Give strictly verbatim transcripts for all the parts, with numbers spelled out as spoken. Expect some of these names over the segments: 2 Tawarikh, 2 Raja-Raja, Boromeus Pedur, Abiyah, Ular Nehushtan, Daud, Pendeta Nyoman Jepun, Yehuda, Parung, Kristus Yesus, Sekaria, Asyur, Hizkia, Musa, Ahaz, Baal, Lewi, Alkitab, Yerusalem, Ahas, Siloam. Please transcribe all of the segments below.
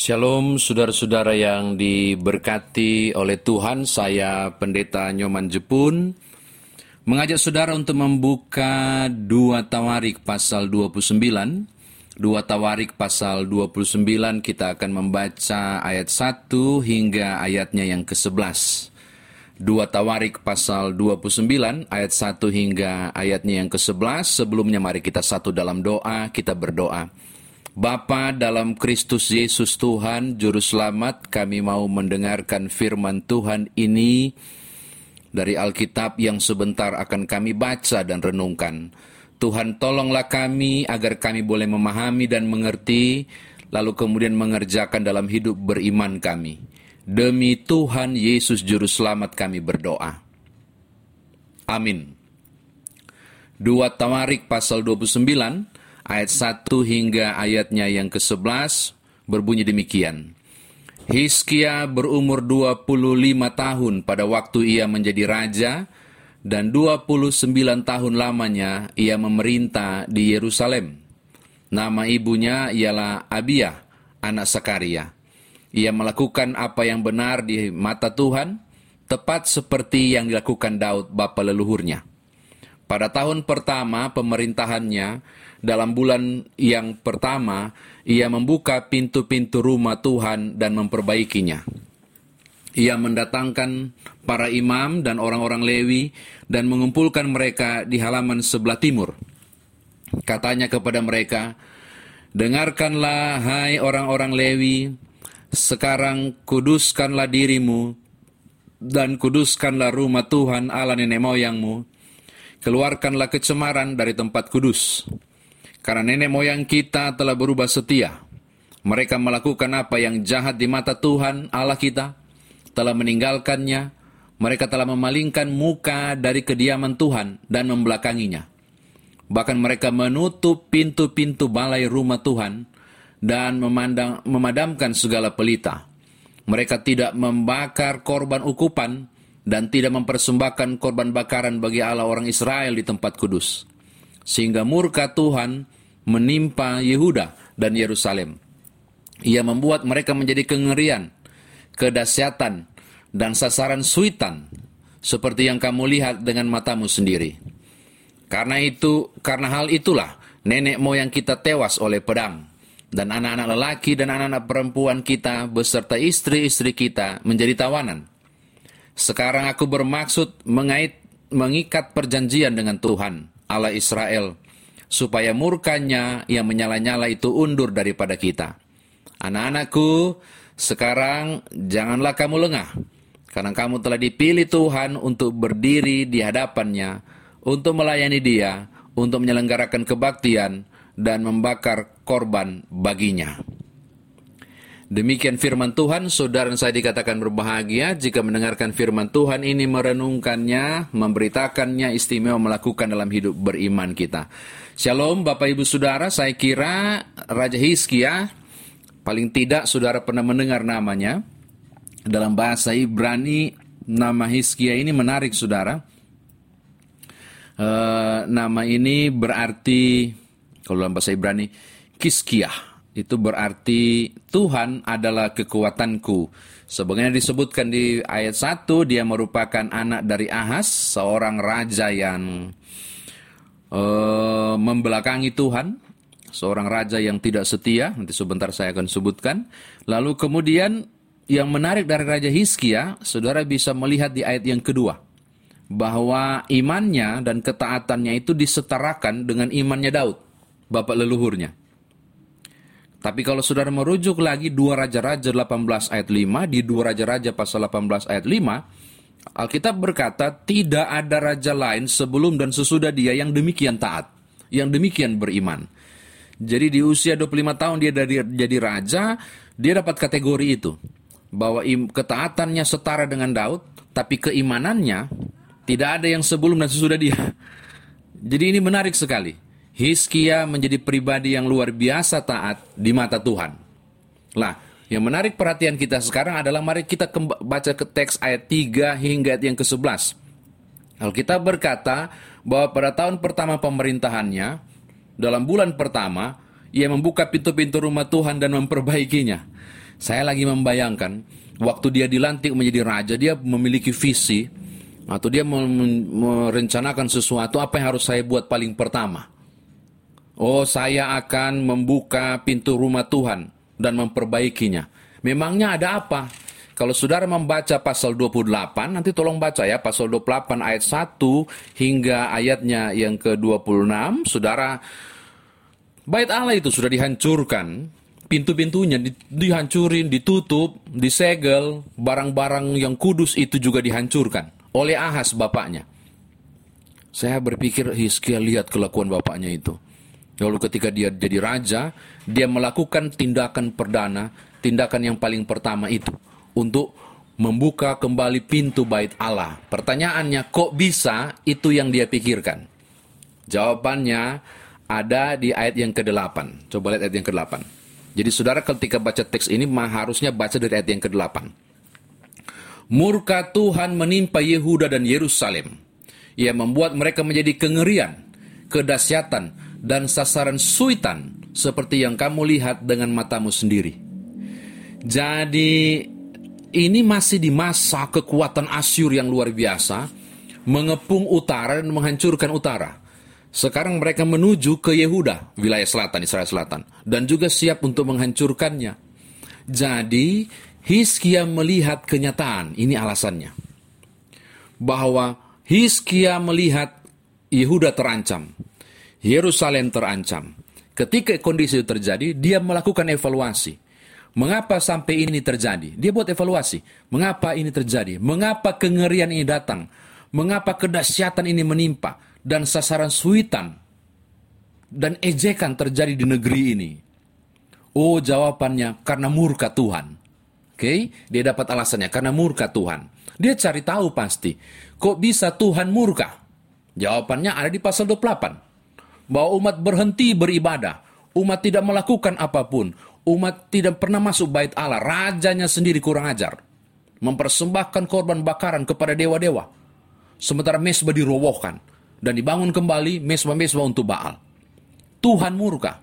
Shalom saudara-saudara yang diberkati oleh Tuhan, saya Pendeta Nyoman Jepun mengajak saudara untuk membuka dua Tawarikh pasal dua puluh sembilan. dua Tawarikh pasal dua puluh sembilan kita akan membaca ayat satu hingga ayatnya yang kesebelas. dua Tawarikh pasal dua puluh sembilan ayat satu hingga ayatnya yang kesebelas. Sebelumnya mari kita satu dalam doa, kita berdoa. Bapa dalam Kristus Yesus Tuhan, Juru Selamat, kami mau mendengarkan firman Tuhan ini dari Alkitab yang sebentar akan kami baca dan renungkan. Tuhan, tolonglah kami agar kami boleh memahami dan mengerti, lalu kemudian mengerjakan dalam hidup beriman kami. Demi Tuhan Yesus Juru Selamat kami berdoa. Amin. dua Tawarikh pasal dua puluh sembilan ayat satu hingga ayatnya yang kesebelas berbunyi demikian. Hizkia berumur dua puluh lima tahun pada waktu ia menjadi raja, dan dua puluh sembilan tahun lamanya ia memerintah di Yerusalem. Nama ibunya ialah Abiyah, anak Sekaria. Ia melakukan apa yang benar di mata Tuhan, tepat seperti yang dilakukan Daud bapa leluhurnya. Pada tahun pertama pemerintahannya, dalam bulan yang pertama, ia membuka pintu-pintu rumah Tuhan dan memperbaikinya. Ia mendatangkan para imam dan orang-orang Lewi dan mengumpulkan mereka di halaman sebelah timur. Katanya kepada mereka, "Dengarkanlah, hai orang-orang Lewi, sekarang kuduskanlah dirimu dan kuduskanlah rumah Tuhan Allah nenek moyangmu. Keluarkanlah kecemaran dari tempat kudus, karena nenek moyang kita telah berubah setia. Mereka melakukan apa yang jahat di mata Tuhan Allah kita, telah meninggalkannya. Mereka telah memalingkan muka dari kediaman Tuhan dan membelakanginya. Bahkan mereka menutup pintu-pintu balai rumah Tuhan dan memandang, memadamkan segala pelita. Mereka tidak membakar korban ukupan dan tidak mempersembahkan korban bakaran bagi Allah orang Israel di tempat kudus, sehingga murka Tuhan menimpa Yehuda dan Yerusalem. Ia membuat mereka menjadi kengerian, kedahsyatan, dan sasaran suitan, seperti yang kamu lihat dengan matamu sendiri. Karena itu, karena hal itulah nenek moyang kita tewas oleh pedang, dan anak-anak lelaki dan anak-anak perempuan kita beserta istri-istri kita menjadi tawanan. Sekarang aku bermaksud mengait, mengikat perjanjian dengan Tuhan, Allah Israel, supaya murkanya yang menyala-nyala itu undur daripada kita. Anak-anakku, sekarang janganlah kamu lengah, karena kamu telah dipilih Tuhan untuk berdiri di hadapannya, untuk melayani Dia, untuk menyelenggarakan kebaktian, dan membakar korban baginya." Demikian firman Tuhan. Saudara saya dikatakan berbahagia jika mendengarkan firman Tuhan ini, merenungkannya, memberitakannya, istimewa melakukan dalam hidup beriman kita. Shalom Bapak Ibu Saudara, saya kira Raja Hizkia, paling tidak saudara pernah mendengar namanya. Dalam bahasa Ibrani, nama Hizkia ini menarik saudara. E, nama ini berarti, kalau dalam bahasa Ibrani, Hizkia. Itu berarti Tuhan adalah kekuatanku. Sebagaimana disebutkan di ayat satu, dia merupakan anak dari Ahaz, seorang raja yang uh, membelakangi Tuhan, seorang raja yang tidak setia. Nanti sebentar saya akan sebutkan. Lalu kemudian yang menarik dari Raja Hizkia, saudara bisa melihat di ayat yang kedua, bahwa imannya dan ketaatannya itu disetarakan dengan imannya Daud, bapak leluhurnya. Tapi kalau saudara merujuk lagi dua Raja-Raja delapan belas ayat lima, di dua Raja-Raja pasal delapan belas ayat lima, Alkitab berkata, tidak ada raja lain sebelum dan sesudah dia yang demikian taat, yang demikian beriman. Jadi di usia dua puluh lima tahun dia dari, jadi raja, dia dapat kategori itu. Bahwa im, ketaatannya setara dengan Daud, tapi keimanannya tidak ada yang sebelum dan sesudah dia. Jadi ini menarik sekali. Hizkia menjadi pribadi yang luar biasa taat di mata Tuhan. Lah, yang menarik perhatian kita sekarang adalah mari kita kemba- baca ke teks ayat tiga hingga ayat yang kesebelas. Alkitab berkata bahwa pada tahun pertama pemerintahannya, dalam bulan pertama, ia membuka pintu-pintu rumah Tuhan dan memperbaikinya. Saya lagi membayangkan waktu dia dilantik menjadi raja, dia memiliki visi atau dia merencanakan sesuatu, apa yang harus saya buat paling pertama? Oh, saya akan membuka pintu rumah Tuhan dan memperbaikinya. Memangnya ada apa? Kalau saudara membaca pasal dua puluh delapan, nanti tolong baca ya, pasal dua puluh delapan ayat satu hingga ayatnya yang ke dua puluh enam, saudara, bait Allah itu sudah dihancurkan, pintu-pintunya dihancurin, ditutup, disegel, barang-barang yang kudus itu juga dihancurkan oleh Ahas bapaknya. Saya berpikir Hizkia lihat kelakuan bapaknya itu. Lalu ketika dia jadi raja, dia melakukan tindakan perdana, tindakan yang paling pertama itu, untuk membuka kembali pintu bait Allah. Pertanyaannya, kok bisa? Itu yang dia pikirkan. Jawabannya ada di ayat yang ke delapan. Coba lihat ayat yang ke delapan. Jadi saudara ketika baca teks ini harusnya baca dari ayat yang ke delapan. Murka Tuhan menimpa Yehuda dan Yerusalem. Ia membuat mereka menjadi kengerian, kedahsyatan, dan sasaran suitan, seperti yang kamu lihat dengan matamu sendiri. Jadi ini masih di masa kekuatan Asyur yang luar biasa, mengepung utara dan menghancurkan utara. Sekarang mereka menuju ke Yehuda, wilayah selatan, Israel selatan, dan juga siap untuk menghancurkannya. Jadi Hizkia melihat kenyataan, ini alasannya. Bahwa Hizkia melihat Yehuda terancam, Yerusalem terancam. Ketika kondisi itu terjadi, dia melakukan evaluasi. Mengapa sampai ini terjadi? Dia buat evaluasi. Mengapa ini terjadi? Mengapa kengerian ini datang? Mengapa kedahsyatan ini menimpa? Dan sasaran suitan dan ejekan terjadi di negeri ini? Oh, jawabannya karena murka Tuhan. Oke, okay? Dia dapat alasannya karena murka Tuhan. Dia cari tahu pasti, kok bisa Tuhan murka? Jawabannya ada di pasal dua puluh delapan. Bahwa umat berhenti beribadah, umat tidak melakukan apapun, umat tidak pernah masuk bait Allah, rajanya sendiri kurang ajar, mempersembahkan korban bakaran kepada dewa-dewa, sementara mesbah dirobohkan dan dibangun kembali mesbah-mesbah untuk Baal. Tuhan murka,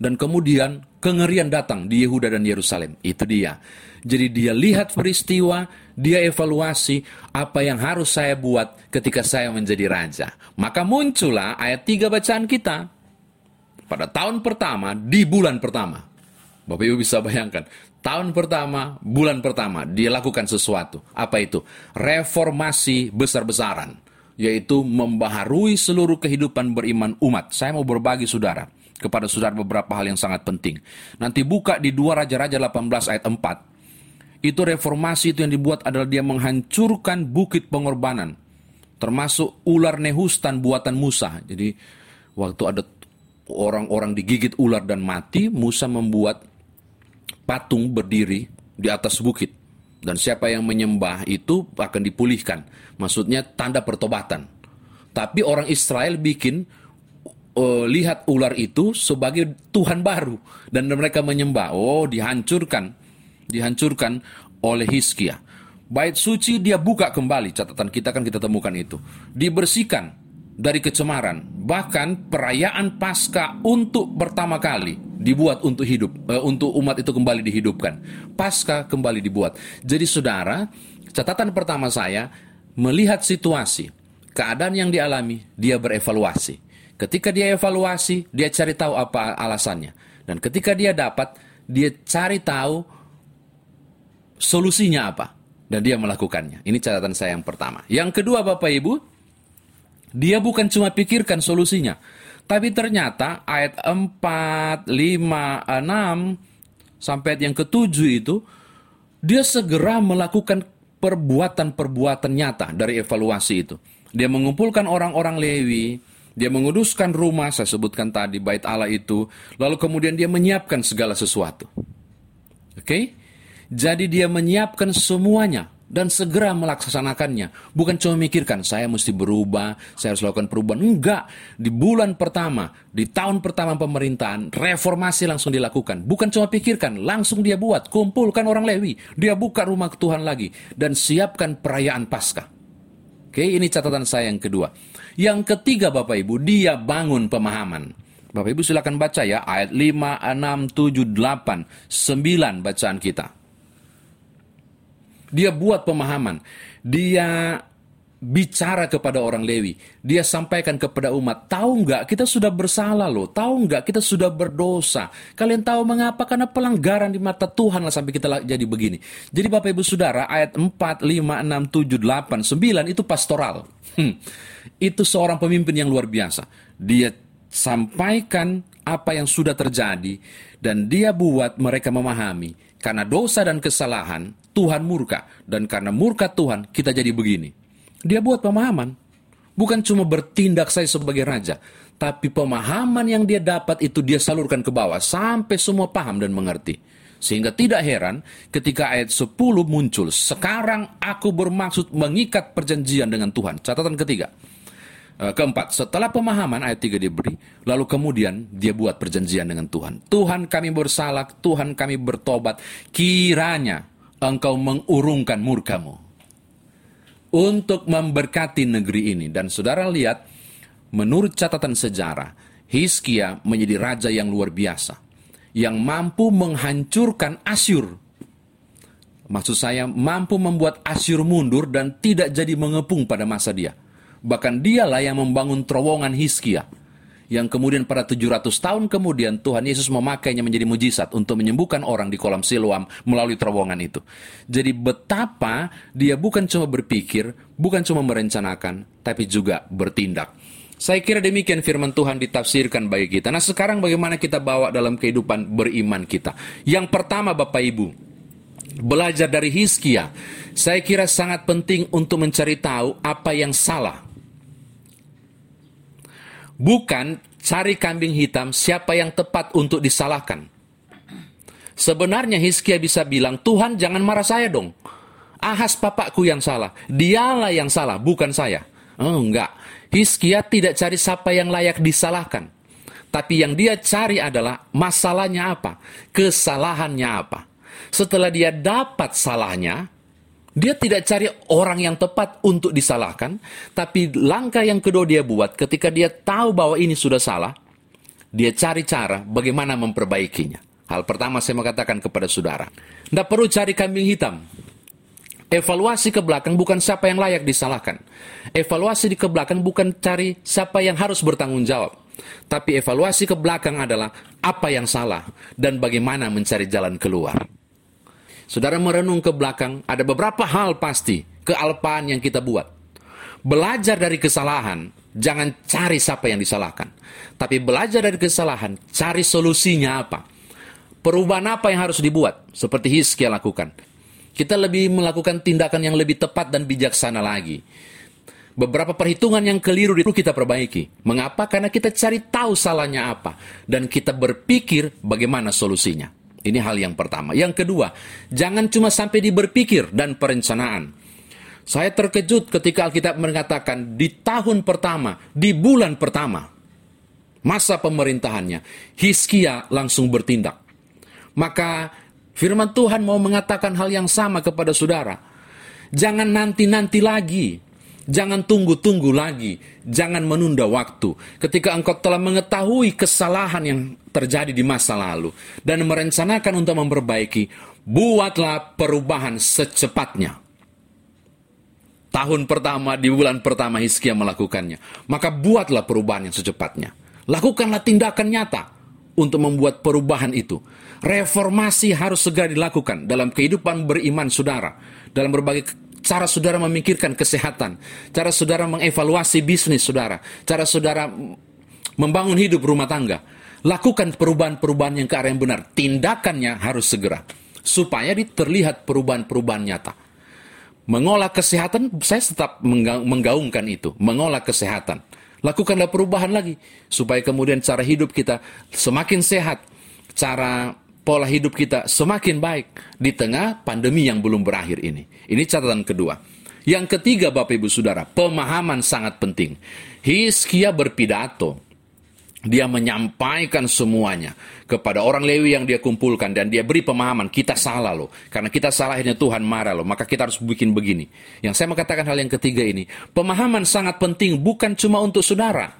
dan kemudian kengerian datang di Yehuda dan Yerusalem. Itu dia. Jadi dia lihat peristiwa, dia evaluasi apa yang harus saya buat ketika saya menjadi raja. Maka muncullah ayat tiga bacaan kita pada tahun pertama di bulan pertama. Bapak Ibu bisa bayangkan, tahun pertama, bulan pertama, dia lakukan sesuatu. Apa itu? Reformasi besar-besaran, yaitu membaharui seluruh kehidupan beriman umat. Saya mau berbagi saudara, kepada saudara beberapa hal yang sangat penting. Nanti buka di dua Raja-Raja delapan belas ayat empat. Itu reformasi itu yang dibuat adalah dia menghancurkan bukit pengorbanan, termasuk ular Nehushtan buatan Musa. Jadi waktu ada orang-orang digigit ular dan mati, Musa membuat patung berdiri di atas bukit, dan siapa yang menyembah itu akan dipulihkan, maksudnya tanda pertobatan. Tapi orang Israel bikin uh, lihat ular itu sebagai Tuhan baru, dan mereka menyembah. Oh, dihancurkan, dihancurkan oleh Hizkia. Bait suci dia buka kembali, catatan kita kan kita temukan itu, dibersihkan dari kecemaran. Bahkan perayaan Paskah untuk pertama kali dibuat untuk hidup eh, untuk umat itu kembali dihidupkan. Paskah kembali dibuat. Jadi saudara, catatan pertama saya, melihat situasi, keadaan yang dialami, dia berevaluasi. Ketika dia evaluasi, dia cari tahu apa alasannya. Dan ketika dia dapat, dia cari tahu solusinya apa, dan dia melakukannya. Ini catatan saya yang pertama. Yang kedua, Bapak Ibu, dia bukan cuma pikirkan solusinya, tapi ternyata ayat empat, lima, enam, sampai ayat yang ketujuh itu, dia segera melakukan perbuatan-perbuatan nyata dari evaluasi itu. Dia mengumpulkan orang-orang Lewi, dia menguduskan rumah, saya sebutkan tadi, bait Allah itu, lalu kemudian dia menyiapkan segala sesuatu. Oke? Okay? Jadi dia menyiapkan semuanya, dan segera melaksanakannya. Bukan cuma mikirkan, saya mesti berubah, saya harus lakukan perubahan. Enggak. Di bulan pertama, di tahun pertama pemerintahan, reformasi langsung dilakukan. Bukan cuma pikirkan, langsung dia buat. Kumpulkan orang Lewi, dia buka rumah Tuhan lagi, dan siapkan perayaan Paskah. Oke, ini catatan saya yang kedua. Yang ketiga, Bapak Ibu, dia bangun pemahaman. Bapak Ibu silakan baca ya ayat lima, enam, tujuh, delapan, sembilan bacaan kita. Dia buat pemahaman. Dia bicara kepada orang Lewi. Dia sampaikan kepada umat, tahu nggak kita sudah bersalah loh, tahu nggak kita sudah berdosa. Kalian tahu mengapa? Karena pelanggaran di mata Tuhan lah sampai kita jadi begini. Jadi Bapak Ibu Saudara, ayat empat, lima, enam, tujuh, delapan, sembilan itu pastoral. Hmm. Itu seorang pemimpin yang luar biasa. Dia sampaikan apa yang sudah terjadi, dan dia buat mereka memahami. Karena dosa dan kesalahan, Tuhan murka. Dan karena murka Tuhan, kita jadi begini. Dia buat pemahaman. Bukan cuma bertindak saya sebagai raja, tapi pemahaman yang dia dapat itu dia salurkan ke bawah, sampai semua paham dan mengerti. Sehingga tidak heran ketika ayat sepuluh muncul, sekarang aku bermaksud mengikat perjanjian dengan Tuhan. Catatan ketiga. Keempat, setelah pemahaman ayat tiga diberi, lalu kemudian dia buat perjanjian dengan Tuhan. Tuhan kami bersalah, Tuhan kami bertobat, kiranya engkau mengurungkan murkamu untuk memberkati negeri ini. Dan saudara lihat, menurut catatan sejarah, Hizkia menjadi raja yang luar biasa, yang mampu menghancurkan Asyur. Maksud saya, mampu membuat Asyur mundur dan tidak jadi mengepung pada masa dia. Bahkan dialah yang membangun terowongan Hizkia, yang kemudian pada tujuh ratus tahun kemudian Tuhan Yesus memakainya menjadi mujizat untuk menyembuhkan orang di kolam Siloam melalui terowongan itu. Jadi betapa dia bukan cuma berpikir, bukan cuma merencanakan, tapi juga bertindak. Saya kira demikian firman Tuhan ditafsirkan bagi kita. Nah sekarang bagaimana kita bawa dalam kehidupan beriman kita? Yang pertama Bapak Ibu, belajar dari Hizkia. Saya kira sangat penting untuk mencari tahu apa yang salah. Bukan cari kambing hitam siapa yang tepat untuk disalahkan. Sebenarnya Hizkia bisa bilang, Tuhan jangan marah saya dong. Ahas papaku yang salah. Dialah yang salah, bukan saya. Oh, enggak. Hizkia tidak cari siapa yang layak disalahkan. Tapi yang dia cari adalah masalahnya apa? Kesalahannya apa? Setelah dia dapat salahnya, dia tidak cari orang yang tepat untuk disalahkan, tapi langkah yang kedua dia buat ketika dia tahu bahwa ini sudah salah, dia cari cara bagaimana memperbaikinya. Hal pertama saya mau katakan kepada saudara, tidak perlu cari kambing hitam. Evaluasi ke belakang bukan siapa yang layak disalahkan. Evaluasi ke belakang bukan cari siapa yang harus bertanggung jawab. Tapi evaluasi ke belakang adalah apa yang salah dan bagaimana mencari jalan keluar. Saudara merenung ke belakang, ada beberapa hal pasti kealpaan yang kita buat. Belajar dari kesalahan, jangan cari siapa yang disalahkan. Tapi belajar dari kesalahan, cari solusinya apa. Perubahan apa yang harus dibuat, seperti Hizkia lakukan. Kita lebih melakukan tindakan yang lebih tepat dan bijaksana lagi. Beberapa perhitungan yang keliru itu kita perbaiki. Mengapa? Karena kita cari tahu salahnya apa. Dan kita berpikir bagaimana solusinya. Ini hal yang pertama. Yang kedua, jangan cuma sampai di berpikir dan perencanaan. Saya terkejut ketika Alkitab mengatakan di tahun pertama, di bulan pertama, masa pemerintahannya, Hizkia langsung bertindak. Maka firman Tuhan mau mengatakan hal yang sama kepada saudara. Jangan nanti-nanti lagi. Jangan tunggu-tunggu lagi. Jangan menunda waktu. Ketika engkau telah mengetahui kesalahan yang terjadi di masa lalu dan merencanakan untuk memperbaiki, buatlah perubahan secepatnya. Tahun pertama, di bulan pertama Hizkia melakukannya. Maka buatlah perubahan yang secepatnya. Lakukanlah tindakan nyata untuk membuat perubahan itu. Reformasi harus segera dilakukan dalam kehidupan beriman saudara. Dalam berbagai cara saudara memikirkan kesehatan, cara saudara mengevaluasi bisnis saudara, cara saudara membangun hidup rumah tangga. Lakukan perubahan-perubahan yang ke arah yang benar. Tindakannya harus segera, supaya terlihat perubahan-perubahan nyata. Mengolah kesehatan, saya tetap menggaungkan itu. Mengolah kesehatan. Lakukanlah perubahan lagi, supaya kemudian cara hidup kita semakin sehat. Cara pola hidup kita semakin baik di tengah pandemi yang belum berakhir ini. Ini catatan kedua. Yang ketiga Bapak Ibu Saudara, pemahaman sangat penting. Hizkia berpidato. Dia menyampaikan semuanya kepada orang Lewi yang dia kumpulkan. Dan dia beri pemahaman, kita salah loh. Karena kita salah akhirnya Tuhan marah loh. Maka kita harus bikin begini. Yang saya mengatakan hal yang ketiga ini, pemahaman sangat penting bukan cuma untuk saudara,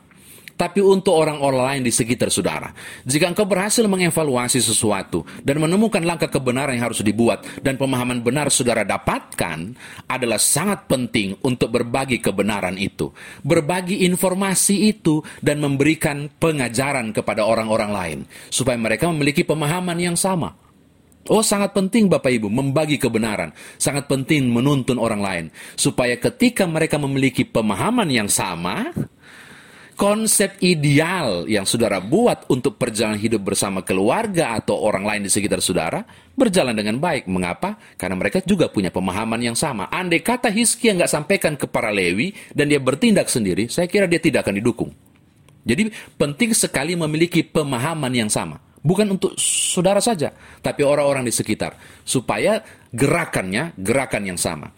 tapi untuk orang-orang lain di sekitar saudara. Jika engkau berhasil mengevaluasi sesuatu dan menemukan langkah kebenaran yang harus dibuat dan pemahaman benar saudara dapatkan, adalah sangat penting untuk berbagi kebenaran itu, berbagi informasi itu, dan memberikan pengajaran kepada orang-orang lain supaya mereka memiliki pemahaman yang sama. Oh, sangat penting Bapak Ibu membagi kebenaran, sangat penting menuntun orang lain, supaya ketika mereka memiliki pemahaman yang sama, konsep ideal yang saudara buat untuk perjalanan hidup bersama keluarga atau orang lain di sekitar saudara berjalan dengan baik. Mengapa? Karena mereka juga punya pemahaman yang sama. Andai kata Hizkia nggak sampaikan ke para Lewi dan dia bertindak sendiri, saya kira dia tidak akan didukung. Jadi penting sekali memiliki pemahaman yang sama. Bukan untuk saudara saja, tapi orang-orang di sekitar. Supaya gerakannya, gerakan yang sama.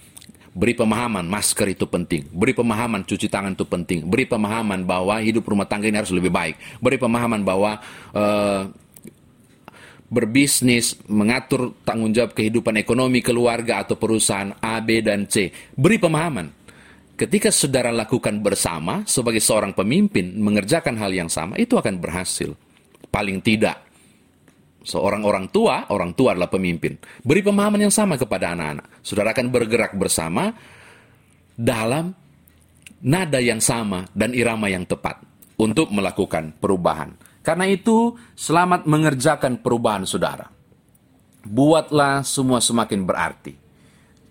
Beri pemahaman, masker itu penting. Beri pemahaman, cuci tangan itu penting. Beri pemahaman bahwa hidup rumah tangga ini harus lebih baik. Beri pemahaman bahwa uh, berbisnis, mengatur tanggung jawab kehidupan ekonomi, keluarga, atau perusahaan A, B, dan C. Beri pemahaman. Ketika saudara lakukan bersama, sebagai seorang pemimpin, mengerjakan hal yang sama, itu akan berhasil. Paling tidak. Seorang orang tua, orang tua adalah pemimpin. Beri pemahaman yang sama kepada anak-anak. Saudara akan bergerak bersama dalam nada yang sama dan irama yang tepat untuk melakukan perubahan. Karena itu, selamat mengerjakan perubahan saudara. Buatlah semua semakin berarti.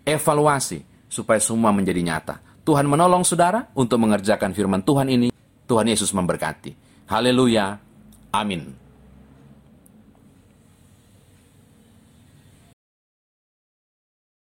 Evaluasi supaya semua menjadi nyata. Tuhan menolong saudara untuk mengerjakan firman Tuhan ini. Tuhan Yesus memberkati. Haleluya. Amin.